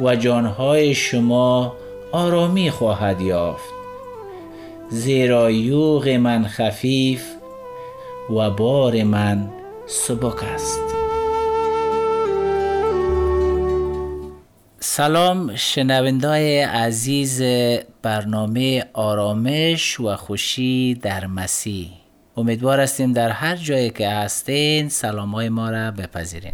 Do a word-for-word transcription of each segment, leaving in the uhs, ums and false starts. و جانهای شما آرامی خواهد یافت، زیرا یوغ من خفیف و بار من سبک است. سلام شنونده‌های عزیز برنامه آرامش و خوشی در مسیح. امیدوار هستیم در هر جایی که هستین سلام‌های ما را بپذیرین.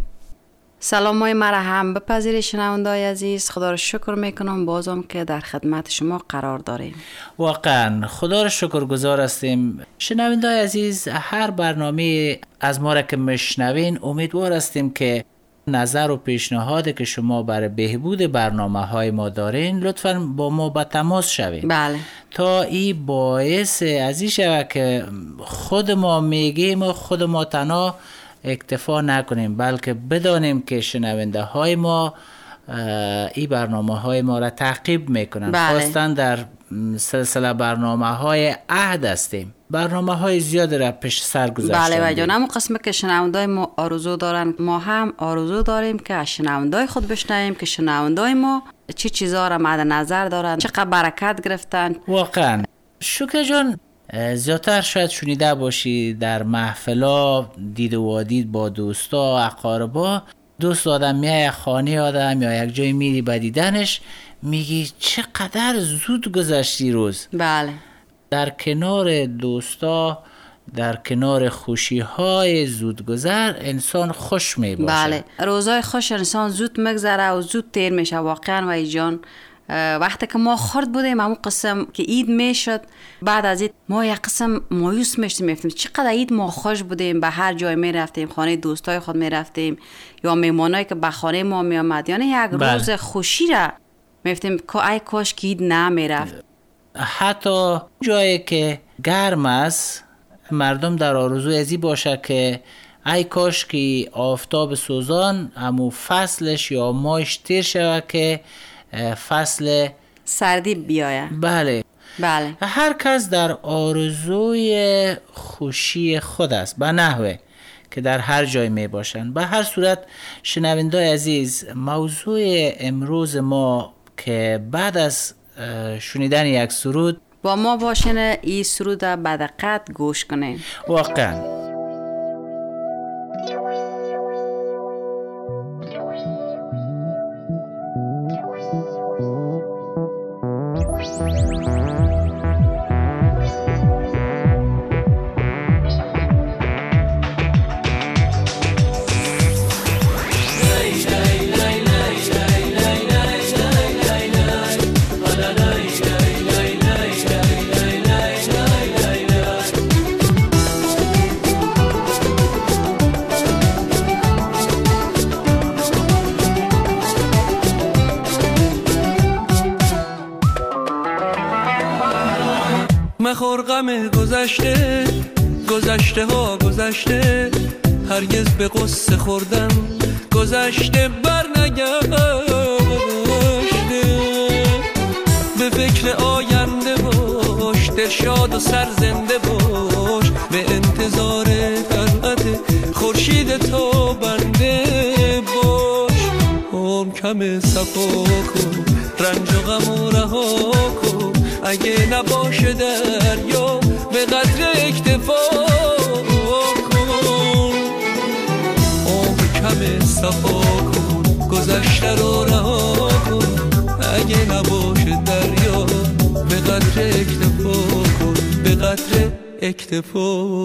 سلام‌های ما را هم بپذیرین شنونده‌های عزیز. خدا را شکر میکنم بازم که در خدمت شما قرار داریم. واقعا خدا را شکر گذار هستیم. شنونده‌های عزیز، هر برنامه از ما را که میشنوین امیدوار هستیم که نظر و پیشنهاد که شما برای بهبود برنامه های ما دارین لطفاً با ما به تماس شوید. بله. تا این باعث از این شود که خود ما میگیم و خود ما تنها اکتفا نکنیم، بلکه بدانیم که شنونده های ما این برنامه های ما را تعقیب میکنن. بله. خواستن در سلسله برنامه های عهد هستیم، برنامه های زیاد را پیش سر گذاشتیم. بله و جانم، قسمه که شنوندای ما آرزو دارن ما هم آرزو داریم که از شنوندای خود بشنویم که شنوندای ما چه چیزا را مد نظر دارن، چقدر برکت گرفتن. واقعا شکر جان، زیادتر شاید شنیده باشی در محفلا دید و وادید با دوستا و اقاربا، دوست آدم میای خانه آدم یا یک جای میری به دیدنش میگی چقدر زود گذشتی روز. بله. در کنار دوستا، در کنار خوشی‌های زودگذر انسان خوش می‌باشه. بله، روزای خوش انسان زود می‌گذره و زود تیر میشه واقعا. و ای جان، وقتی که ما خرد بودیم همون قسم که عید میشد، بعد از عید ما یک قسم مایوس میشدیم، می‌گفتیم چقدر عید ما خوش بودیم. به هر جای می‌رفتیم، خانه دوستای خود می‌رفتیم یا مهمانایی که به خانه ما می‌آمد، یعنی یک روز بله. خوشی را می‌گفتیم که ای کاش که عید نمی‌رفت. حتی جایی که گرم است مردم در آرزوی ازی باشه که ای کاش که آفتاب سوزان امو فصلش یا ماهش تیر شود که فصل سردی بیاید. بله بله، هر کس در آرزوی خوشی خود است به نحوه که در هر جای می باشند. به هر صورت شنوندای عزیز، موضوع امروز ما که بعد از شنیدن یک سرود با ما باشین، این سرود را به دقت گوش کنین. واقعا گذشته، گذشته ها گذشته، هرگز به قصه خوردم گذشته بر نگشته. به فکر آینده باش، دلشاد و سرزنده باش، به انتظار طلعت خورشید تابنده باش. هم کم صفا کن، رنج و غم و رها کن، اگه نباشه دریا به قدر اکتفا کن. عمر کمه صفا کن، گذشته رو رها کن، اگه نباشه دریا قطره اکتفا.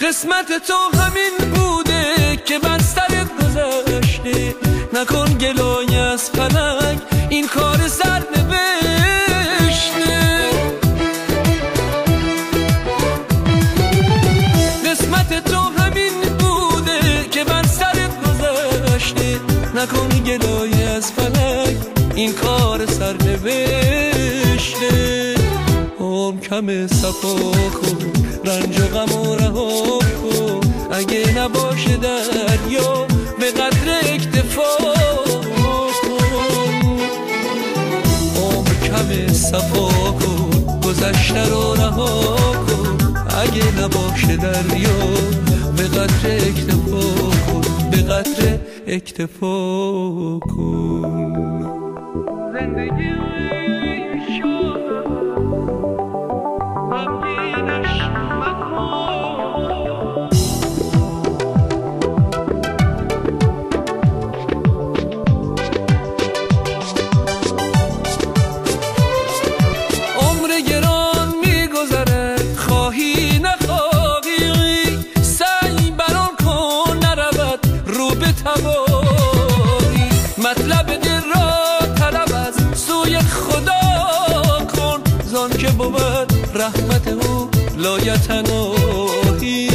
قسمت تو همین بوده که بر سرت گذشته، نکن گلایه از فلک این کار سرنوشته. قسمت تو همین بوده که بر سرت گذشته، نکن گلایه از فلک این کار سرنوشته. عمر کم صفا کن، رنج و غم و رها کن، اگه نباشه دریا به قدر اکتفا کن. عمر کم صفا کن، گذشته رو رها کن، اگه نباشه دریا به قدر اکتفا کن، به قدر اکتفا کن. زندگی مطلب دل را طلب از سوی خدا کن، زان که بود رحمت او لایتناهی.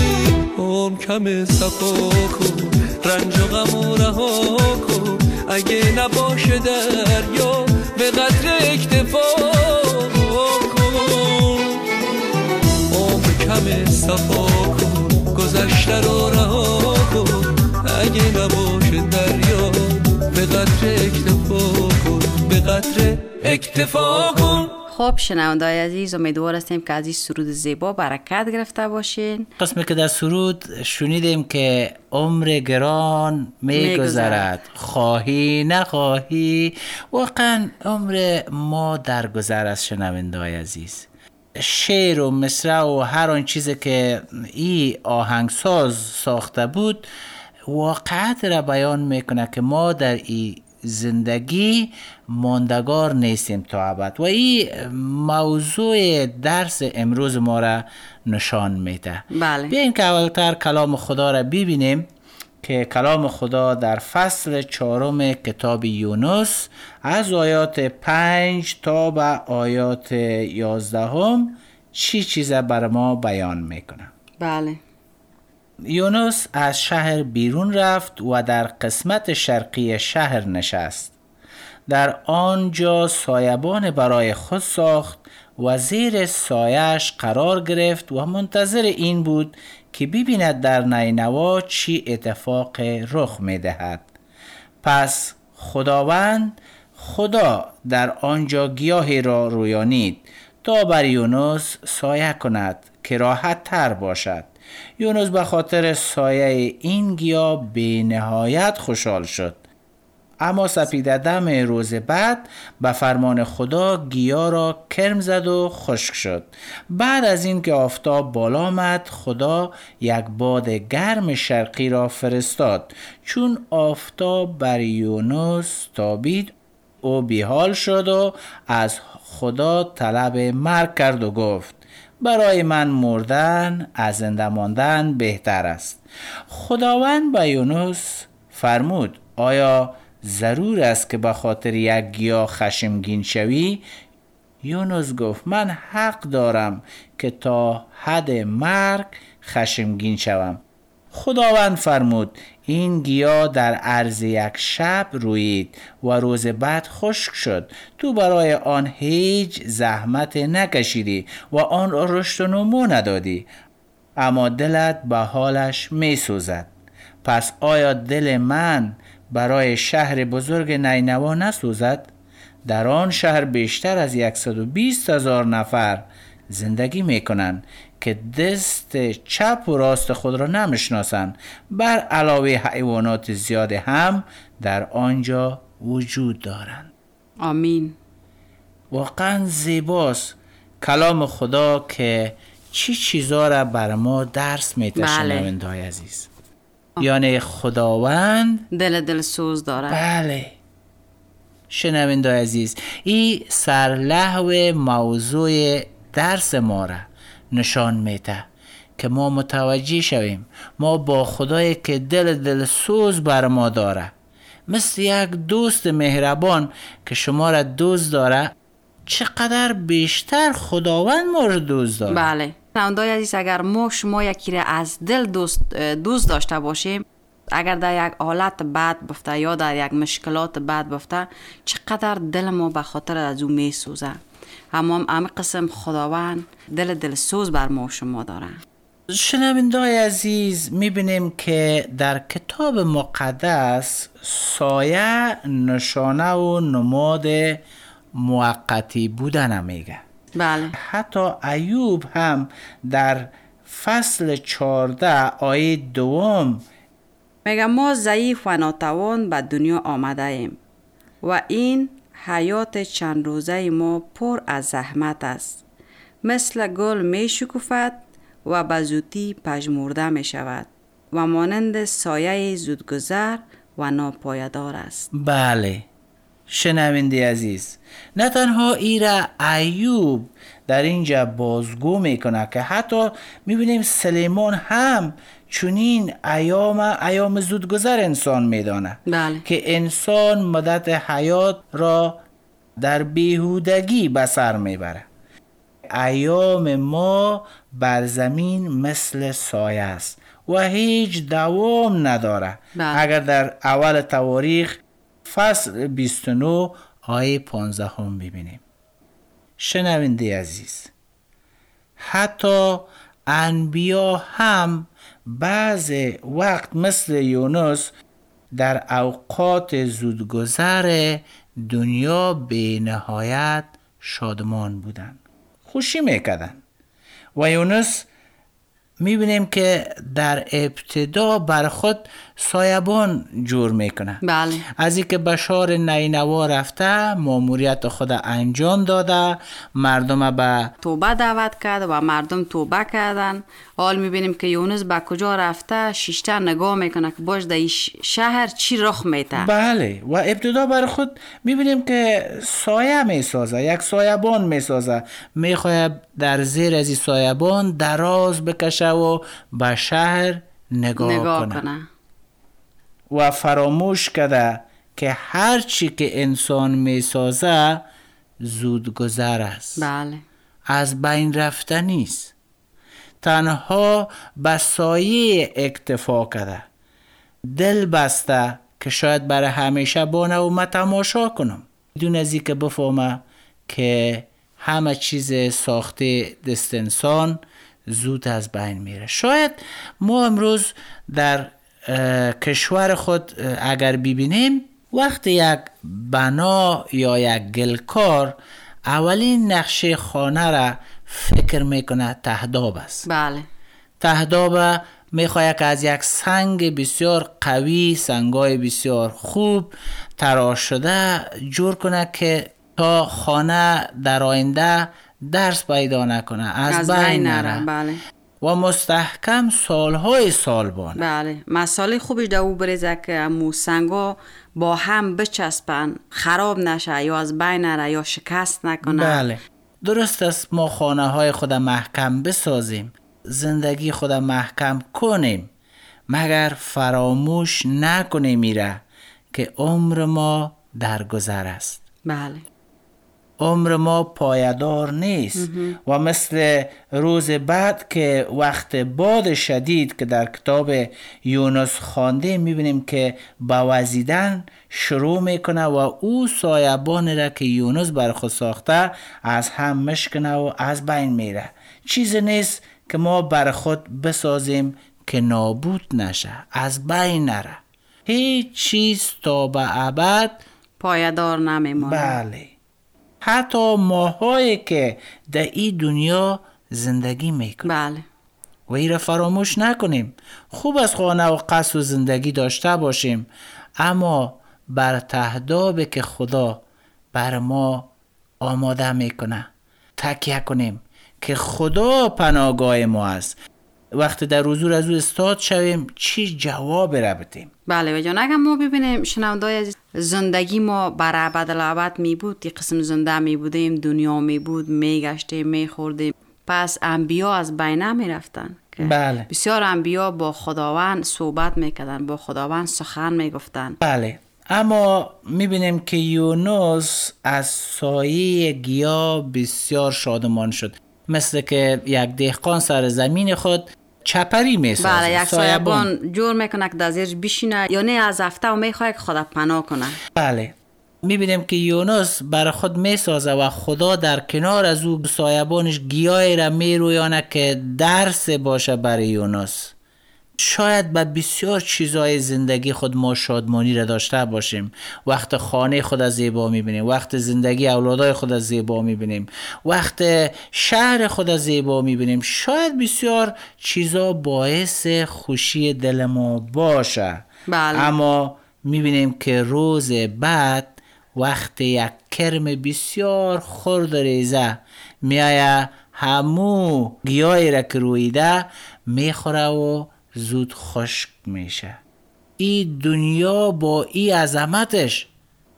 عمر کم صفا کن، رنج و غم و رها کن، اگه نباشه دریا به قدر اکتفا کن. عمر کم صفا کن، گذشته رو رها کن، اگه نباشه دریا به قدر اکتفا کن، به قدر اکتفا کن. خب شنونده‌های عزیز، امیدوار هستیم که از این سرود زیبا برکت گرفته باشین. قسمی که در سرود شنیدیم که عمر گران میگذرد، خواهی نخواهی، واقعا عمر ما درگذر است. شنونده‌های عزیز، شعر و مصرع و هر آن چیزی که این آهنگساز ساخته بود واقعیت را بیان میکنه که ما در این زندگی ماندگار نیستیم تا ابد، و این موضوع درس امروز ما را نشان میده. بله. بیاییم که اولتر کلام خدا را ببینیم که کلام خدا در فصل چهارم کتاب یونس از آیات پنج تا به آیات یازدهم چی چیز بر ما بیان میکنه. بله. یونس از شهر بیرون رفت و در قسمت شرقی شهر نشست، در آنجا سایبان برای خود ساخت و زیر سایش قرار گرفت و منتظر این بود که ببیند در نینوا چی اتفاق رخ می‌دهد. پس خداوند خدا در آنجا گیاهی را رویانید تا بر یونس سایه کند که راحت تر باشد. یونس به خاطر سایه این گیاه به نهایت خوشحال شد، اما سپیده دم روز بعد به فرمان خدا گیاه را کرم زد و خشک شد. بعد از این که آفتاب بالا آمد، خدا یک باد گرم شرقی را فرستاد. چون آفتاب بر یونس تابید، او بیحال شد و از خدا طلب مرگ کرد و گفت برای من مردن از زنده ماندن بهتر است. خداوند به یونس فرمود آیا ضرور است که به خاطر یک گیاه خشمگین شوی؟ یونس گفت من حق دارم که تا حد مرگ خشمگین شوم. خداوند فرمود این گیاه در عرض یک شب رویید و روز بعد خشک شد، تو برای آن هیچ زحمت نکشیدی و آن را رشد و نمو ندادی، اما دلت به حالش می سوزد. پس آیا دل من برای شهر بزرگ نینوا نسوزد؟ در آن شهر بیشتر از صد و بیست هزار نفر زندگی می کنند که دست چپ و راست خود را نمیشناسند. بر علاوه حیوانات زیاد هم در آنجا وجود دارند. آمین. واقعا زیباست کلام خدا که چی چیزا را بر ما درس می‌تشنه بندهای عزیز. آه. یعنی خداوند دل دل سوز داره. بله شنوندای عزیز، این سرلحو موضوع درس ما را نشان میده که ما متوجه شویم ما با خدایی که دل دل سوز بر ما داره، مثل یک دوست مهربان که شما را دوست داره، چقدر بیشتر خداوند ما را دوست داره. بله شنوندای عزیز، اگر ما شما یکی را از دل دوست, دوست داشته باشیم، اگر در یک حالت بد بفته یا در یک مشکلات بد بفته، چقدر دل ما به خاطر از او می سوزه. اما هم قسم خداوند دل دل سوز بر ما شما داره. شنوندای عزیز، می بینیم که در کتاب مقدس سایه نشانه و نماد موقتی بودن میگه. بله. حتی ایوب هم در فصل چارده آیه دوم میگه ما ضعیف و ناتوان به دنیا آمده ایم و این حیات چند روزه ما پر از زحمت است، مثل گل می شکوفد و به زودی پژمرده می شود و مانند سایه زودگذر و ناپایدار است. بله شنونده عزیز، نه تنها ایره ایوب در اینجا بازگو میکنه که حتی میبینیم سلیمان هم چونین ایام ایام زودگذر انسان میدانه. بله. که انسان مدت حیات را در بیهودگی به سر میبره. ایام ما بر زمین مثل سایه است و هیچ دوام نداره. بله. اگر در اول تواریخ فصل بیست و نه آیه پانزده هم ببینیم. شنونده عزیز، حتی انبیا هم بعض وقت مثل یونس در اوقات زودگذر دنیا به نهایت شادمان بودن، خوشی میکردن. و یونس میبینیم که در ابتدا بر خود سایبان جور میکنه. بله. از اینکه بشار نینوا رفته، ماموریت خود انجام داده، مردم به توبه دعوت کرد و مردم توبه کردن. حال میبینیم که یونس به کجا رفته، شیشتر نگاه میکنه که باش در این شهر چی رخ میده. بله. و ابتدا بر خود میبینیم که سایه میسازه، یک سایبان میسازه، میخواد در زیر از این سایبان دراز بکشه و به شهر نگاه, نگاه کنه, کنه. و فراموش کرده که هر چی که انسان می سازه زودگذر است. بله. از بین رفته نیست، تنها به سایه اکتفا کرده، دل بسته که شاید برای همیشه با نوم تماشا کنم، بدون از این که بفهمه که همه چیز ساخته دست انسان زود از بین میره. شاید ما امروز در کشور خود اگر ببینیم، وقتی یک بنا یا یک گلکار اولین نقشه خانه را فکر میکنه تهداب است. بله. تهداب میخواد که از یک سنگ بسیار قوی، سنگای بسیار خوب تراش شده جور کنه که تا خانه در آینده درس پیدا نکنه، از, از بین نره. بله. و مستحکم سالهای سالبان. بله. مساله خوبش در او بریزه که امو سنگا با هم بچسبن، خراب نشه یا از بین نره یا شکست نکنه. بله. درست است ما خانه های خود محکم بسازیم، زندگی خود محکم کنیم، مگر فراموش نکنیم میره که عمر ما درگذر است. بله. عمر ما پایدار نیست و مثل روز بعد که وقت باد شدید که در کتاب یونس خوانده میبینیم که با وزیدن شروع میکنه و او سایبان را که یونس بر خود ساخته از هم میشکنه و از بین میره. چیز نیست که ما بر خود بسازیم که نابود نشه، از بین نره. هیچ چیز تا به ابد پایدار نمیمونه. بله. حتی ماهایی که در این دنیا زندگی میکنیم. بله. و این را فراموش نکنیم. خوب از خانه و قصد و زندگی داشته باشیم، اما بر تهدابی که خدا بر ما آماده میکنه. تکیه کنیم که خدا پناهگاه ما است. وقتی در حضور از او استاد شویم چی جواب را بدیم؟ بله و جان، اگر ما ببینیم شنوندای عزیز، زندگی ما بر ابد الابد می بود، یک قسم زنده می بودیم، دنیا می بود، می گشتیم، می خوردیم. پس انبیا از بین می رفتن. بله. بسیار انبیا با خداوند صحبت میکردن، با خداوند سخن میگفتن. بله. اما میبینیم که یونس از سایه گیا بسیار شادمان شد، مثل که یک دهقان سر زمین خود چپری میسازه. بله، یک سایبان جور میکنه که در زیرش بشینه، یعنی از هفته و میخواه که خدا پناه کنه. بله. میبینیم که یونس بر خود میسازه و خدا در کنار از او سایبانش گیای را میرویانه که درس باشه برای یونس. شاید به بسیار چیزای زندگی خود ما شادمانی را داشته باشیم، وقت خانه خود را زیبا میبینیم، وقت زندگی اولادای خود را زیبا میبینیم، وقت شهر خود را زیبا میبینیم. شاید بسیار چیزا باعث خوشی دل ما باشه. بله. اما میبینیم که روز بعد وقت یک کرم بسیار خرد ریزه میایه، همو گیای را که رویده میخوره و زود خشک میشه. این دنیا با این عظمتش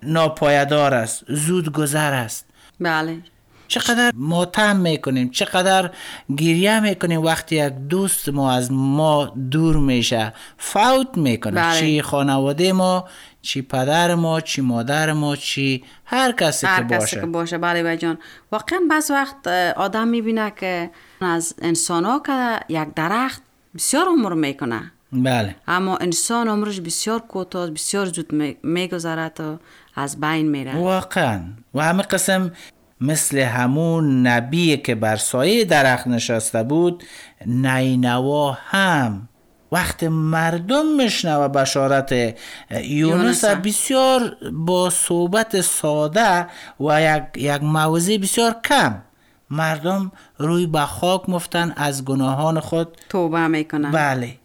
ناپایدار است، زود گذر است. بله. چقدر ماتم میکنیم، چقدر گریه میکنیم وقتی یک دوست ما از ما دور میشه، فوت میکنه. بله. چی خانواده ما، چی پدر ما، چی مادر ما، چی هر کسی هر که باشه. هر کسی که باشه. بله بای جان. واقعا بعض وقت آدم میبینه که از انسان ها که یک درخت بسیار عمر میکنه. بله. اما انسان عمرش بسیار کوتاه، بسیار زود میگذره و از بین میره. واقعا. و همه قسم مثل همون نبی که بر سایه درخت نشسته بود، نینوا هم وقت مردم میشنوه بشارت یونس بسیار با صحبت ساده و یک, یک موضوع بسیار کم مردم روی به خاک مفتن، از گناهان خود توبه میکنن. بله.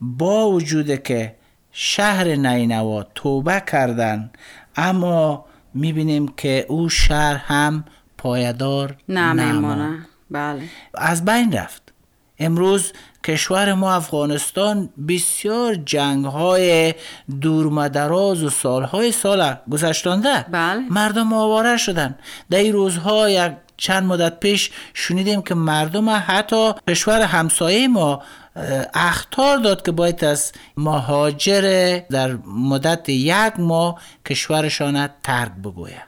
با وجود که شهر نینوا توبه کردن، اما میبینیم که او شهر هم پایدار نمیمونه. بله. از بین رفت. امروز کشور ما افغانستان بسیار جنگ‌های دورمدراز و سال‌های سال گذشتانده. بله. مردم آواره شدن. در این روزها یک چند مدت پیش شنیدیم که مردم حتی کشور همسایه ما اخطار داد که باید از مهاجر در مدت یک ماه کشورشان ترک بگوید.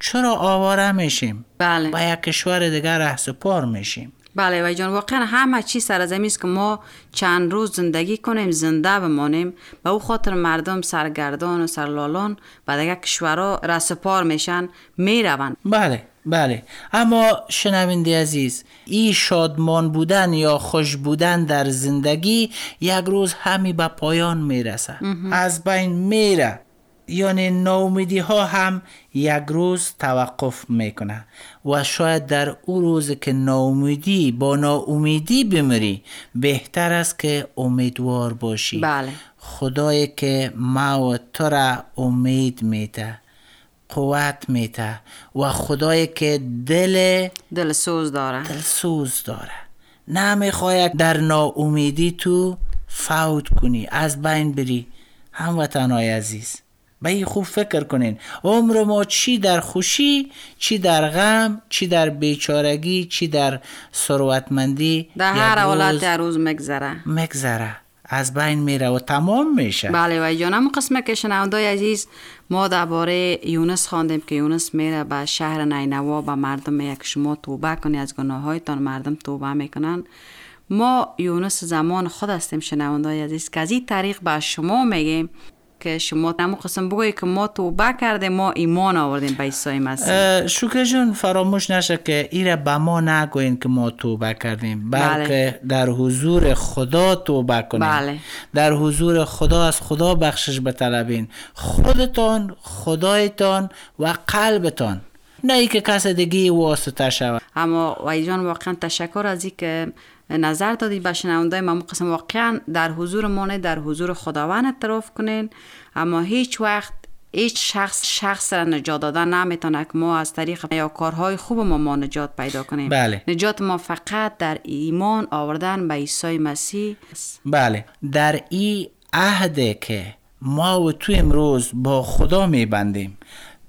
چرا آواره میشیم؟ بله. با یک کشور دیگر رهسپار میشیم. بله وای جان، واقعا همه چی سرزمین است که ما چند روز زندگی کنیم، زنده بمانیم. به او خاطر مردم سرگردان و سرلالان به دیگر کشورها رهسپار میشن، میروند. بله. بله. اما شنونده عزیز، این شادمان بودن یا خوش بودن در زندگی یک روز همی به پایان میرسه، از بین میره. یعنی ناامیدی ها هم یک روز توقف میکنه و شاید در او روز که ناامیدی با ناامیدی بمیری بهتر است که امیدوار باشی. بله. خدایی که ما و تو را امید میده، قوت میده و خدایی که دل دل سوز داره دل سوز داره نمیخواید در ناامیدی تو فوت کنی، از بین بری. هموطنای عزیز، به این خوب فکر کنین. عمر ما چی در خوشی، چی در غم، چی در بیچارگی، چی در ثروتمندی، در هر حالت هر روز مگذره مگذره از بین میره و تمام میشه. بله وای جانم، قسمه که شنوندای عزیز، ما درباره یونس خواندیم که یونس میره به شهر نینوا، به مردم میگه که شما توبه کنید از گناهایتان، مردم توبه میکنن. ما یونس زمان خود هستیم شنوندای عزیز که از این طریق به شما میگیم که شما نمو قسم بگویی که ما توبه کرده، ما ایمان آوردیم به عیسی مسیح. شکر جون، فراموش نشه که ایره به ما نگوین که ما توبه کردیم، بلکه بله. در حضور خدا توبه کنیم. بله. در حضور خدا از خدا بخشش بطلبین، خودتان، خدایتان و قلبتان، نه ای که کس دیگی واسطه شود. اما وای جان، واقعا تشکر از این که نظر دادید به شنونده ما. قسم واقعا در حضور ما، در حضور خداوند اعتراف کنین، اما هیچ وقت هیچ شخص شخص را نجات دادن نمیتونه که ما از طریق یا کارهای خوب ما, ما نجات پیدا کنیم. بله. نجات ما فقط در ایمان آوردن به عیسی مسیح. بله. در این عهد که ما و تو امروز با خدا میبندیم،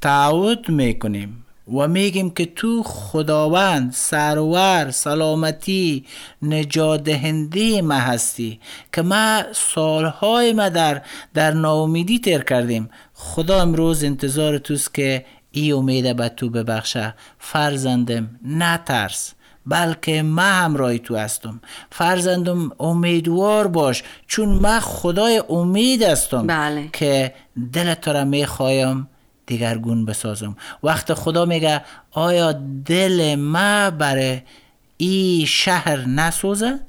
تعهد میکنیم و میگیم که تو خداوند، سرور، سلامتی، نجات دهنده ما هستی، که ما سالهای ما در در ناامیدی تیر کردیم. خدا امروز انتظار توست که ای امید به تو ببخشه. فرزندم نترس، بلکه ما همراه تو هستم. فرزندم امیدوار باش، چون ما خدای امید هستم. بله. که دلت را میخوایم دیگرگون بسازم. وقت خدا میگه آیا دل ما برای ای شهر نسوزه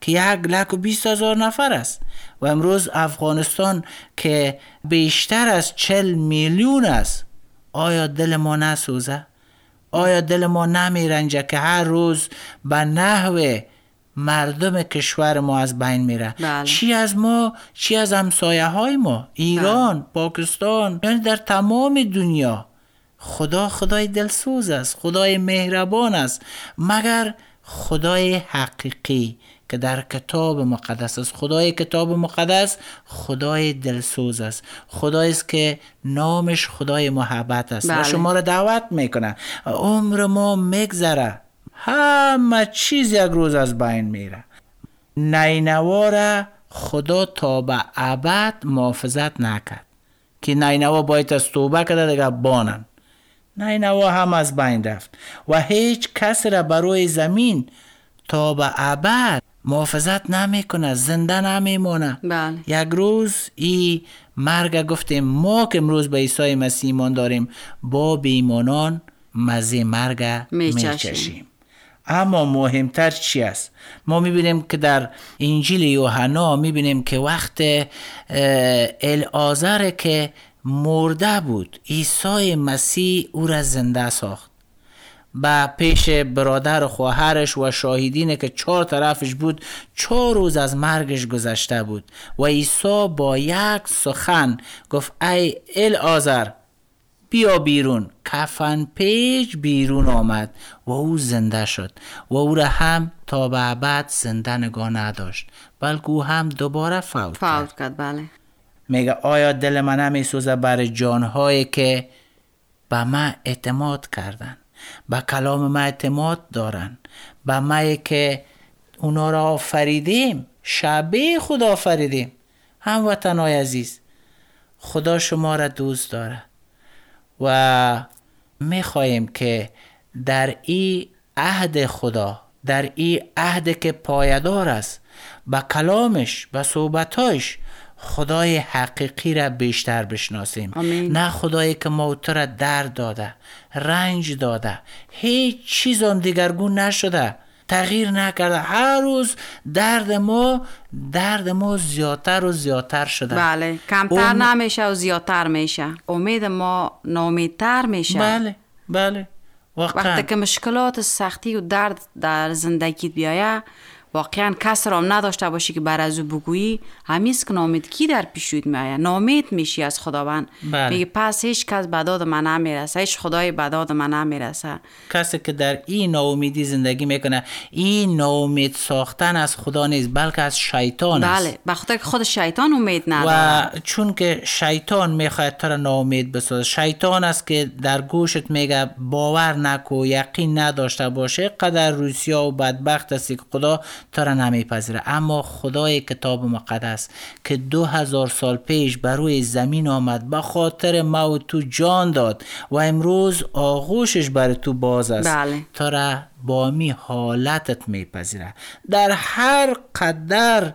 که یک لک و بیست هزار نفر است و امروز افغانستان که بیشتر از چل میلیون است، آیا دل ما نسوزه؟ آیا دل ما نمیرنجه که هر روز به نحو مردم کشور ما از بین میره؟ بله. چی از ما، چی از همسایه های ما، ایران، بله. پاکستان، یعنی در تمام دنیا. خدا خدای دلسوز است، خدای مهربان است، مگر خدای حقیقی که در کتاب مقدس است. خدای کتاب مقدس خدای دلسوز است، خدایی است که نامش خدای محبت است. بله. و شما را دعوت میکنه. عمر ما میگذره، همه چیز یک روز از بین میره. نینوا را خدا تا به ابد محافظت نکرد که نینوا باید از توبه کرده دیگه بانن. نینوا هم از بین رفت و هیچ کس را برای زمین تا به ابد محافظت نمیکنه، زنده نمیمونه. بله. یک روز ای مرگ گفتیم ما که امروز به عیسی مسیح ایمان داریم، با بیمانان مزه مرگ میچشیم. اما مهمتر چی است؟ ما میبینیم که در انجیل یوحنا میبینیم که وقت العازر که مرده بود، عیسی مسیح او را زنده ساخت. با پیش برادر و خواهرش و شاهدین که چهار طرفش بود، چهار روز از مرگش گذشته بود و عیسی با یک سخن گفت ای العازر بیا بیرون. کفن پیچ بیرون آمد و او زنده شد و او را هم تا به ابد زنده نگاه نداشت، بلکه او هم دوباره فوت فوت کرد. بله. میگه آیا دل من نمی سوزه برای جانهایی که به من اعتماد کردن، به کلام من اعتماد دارن، به من که اونا را آفریدیم، شبیه خدا آفریدیم. هموطنان عزیز، خدا شما را دوست داره و می خواهیم که در این عهد خدا، در این عهد که پایدار است، با کلامش، با صحبتاش، خدای حقیقی را بیشتر بشناسیم. آمین. نه خدایی که ما تو را درد داده، رنج داده، هیچ چیز هم دیگرگون نشده، تغییر نکرده. هر روز درد ما درد ما زیادتر و زیادتر شده. بله. کمتر ام... نمیشه و زیادتر میشه. امید ما ناامیدتر میشه. بله. بله. وقتی که مشکلات سختی و درد در زندگیت بیایه، واقعا کس را هم نداشته باشی که بر از او بگویی، همیز که ناامیدگی در پیش رویت میایه، ناامید میشی از خداوند. بله. میگه پس هیچ کس به داد من نمیرسه، هیچ خدای به داد من نمیرسه. کسی که در این ناامیدی زندگی میکنه، این ناامید ساختن از خدا نیست، بلکه از شیطان است. بله. بخاطر که خود شیطان امید نداره و چون که شیطان میخواد تو را ناامید بسازه. شیطان است که در گوشت میگه باور نکو، یقین نداشته باش، قدر روسیا و بدبخت هستی که خدا ترا نمیپذیره. اما خدای کتاب مقدس که دو هزار سال پیش بر روی زمین آمد، به خاطر ما و تو جان داد و امروز آغوشش بر تو باز است. بله. ترا با می حالتت میپذیره. در هر قدر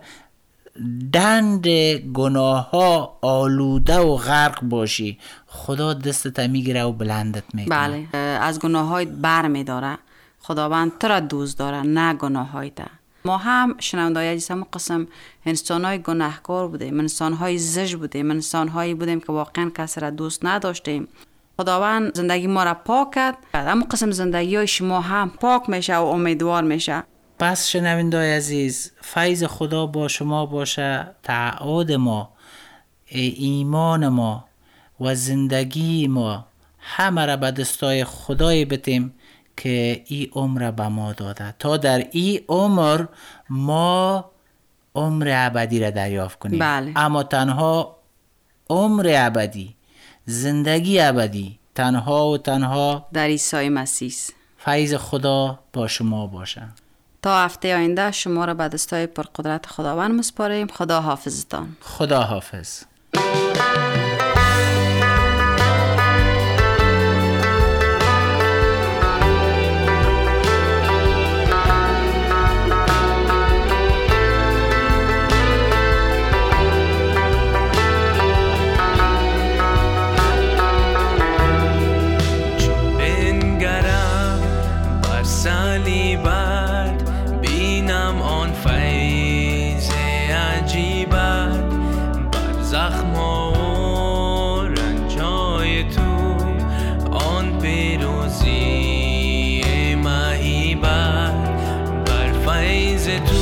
دند گناه ها آلوده و غرق باشی، خدا دستت میگیره و بلندت میکنه. بله. از گناه های بر میداره. خداوند ترا دوست داره، نه گناه های ده. ما هم شنونده‌های عزیز، هم قسم انسان‌های گناهکار بودیم، انسان‌های زشت بودیم، انسان‌هایی بودیم که واقعاً کسی را دوست نداشتیم. خداوند زندگی ما را پاک کرد. هم قسم زندگی‌های شما هم پاک میشه و امیدوار میشه. پس شنونده‌های عزیز، فیض خدا با شما باشه. تعهد ما، ایمان ما و زندگی ما همه را به دستای خدای بتیم که این عمر به ما داده، تا در این عمر ما عمر ابدی را دریافت کنیم. بله. اما تنها عمر ابدی، زندگی ابدی تنها و تنها در عیسی مسیح. فیض خدا با شما باشه. تا هفته آینده شما را به دستای پرقدرت خداوند مسپاریم. خدا حافظتان. خدا حافظ. Is it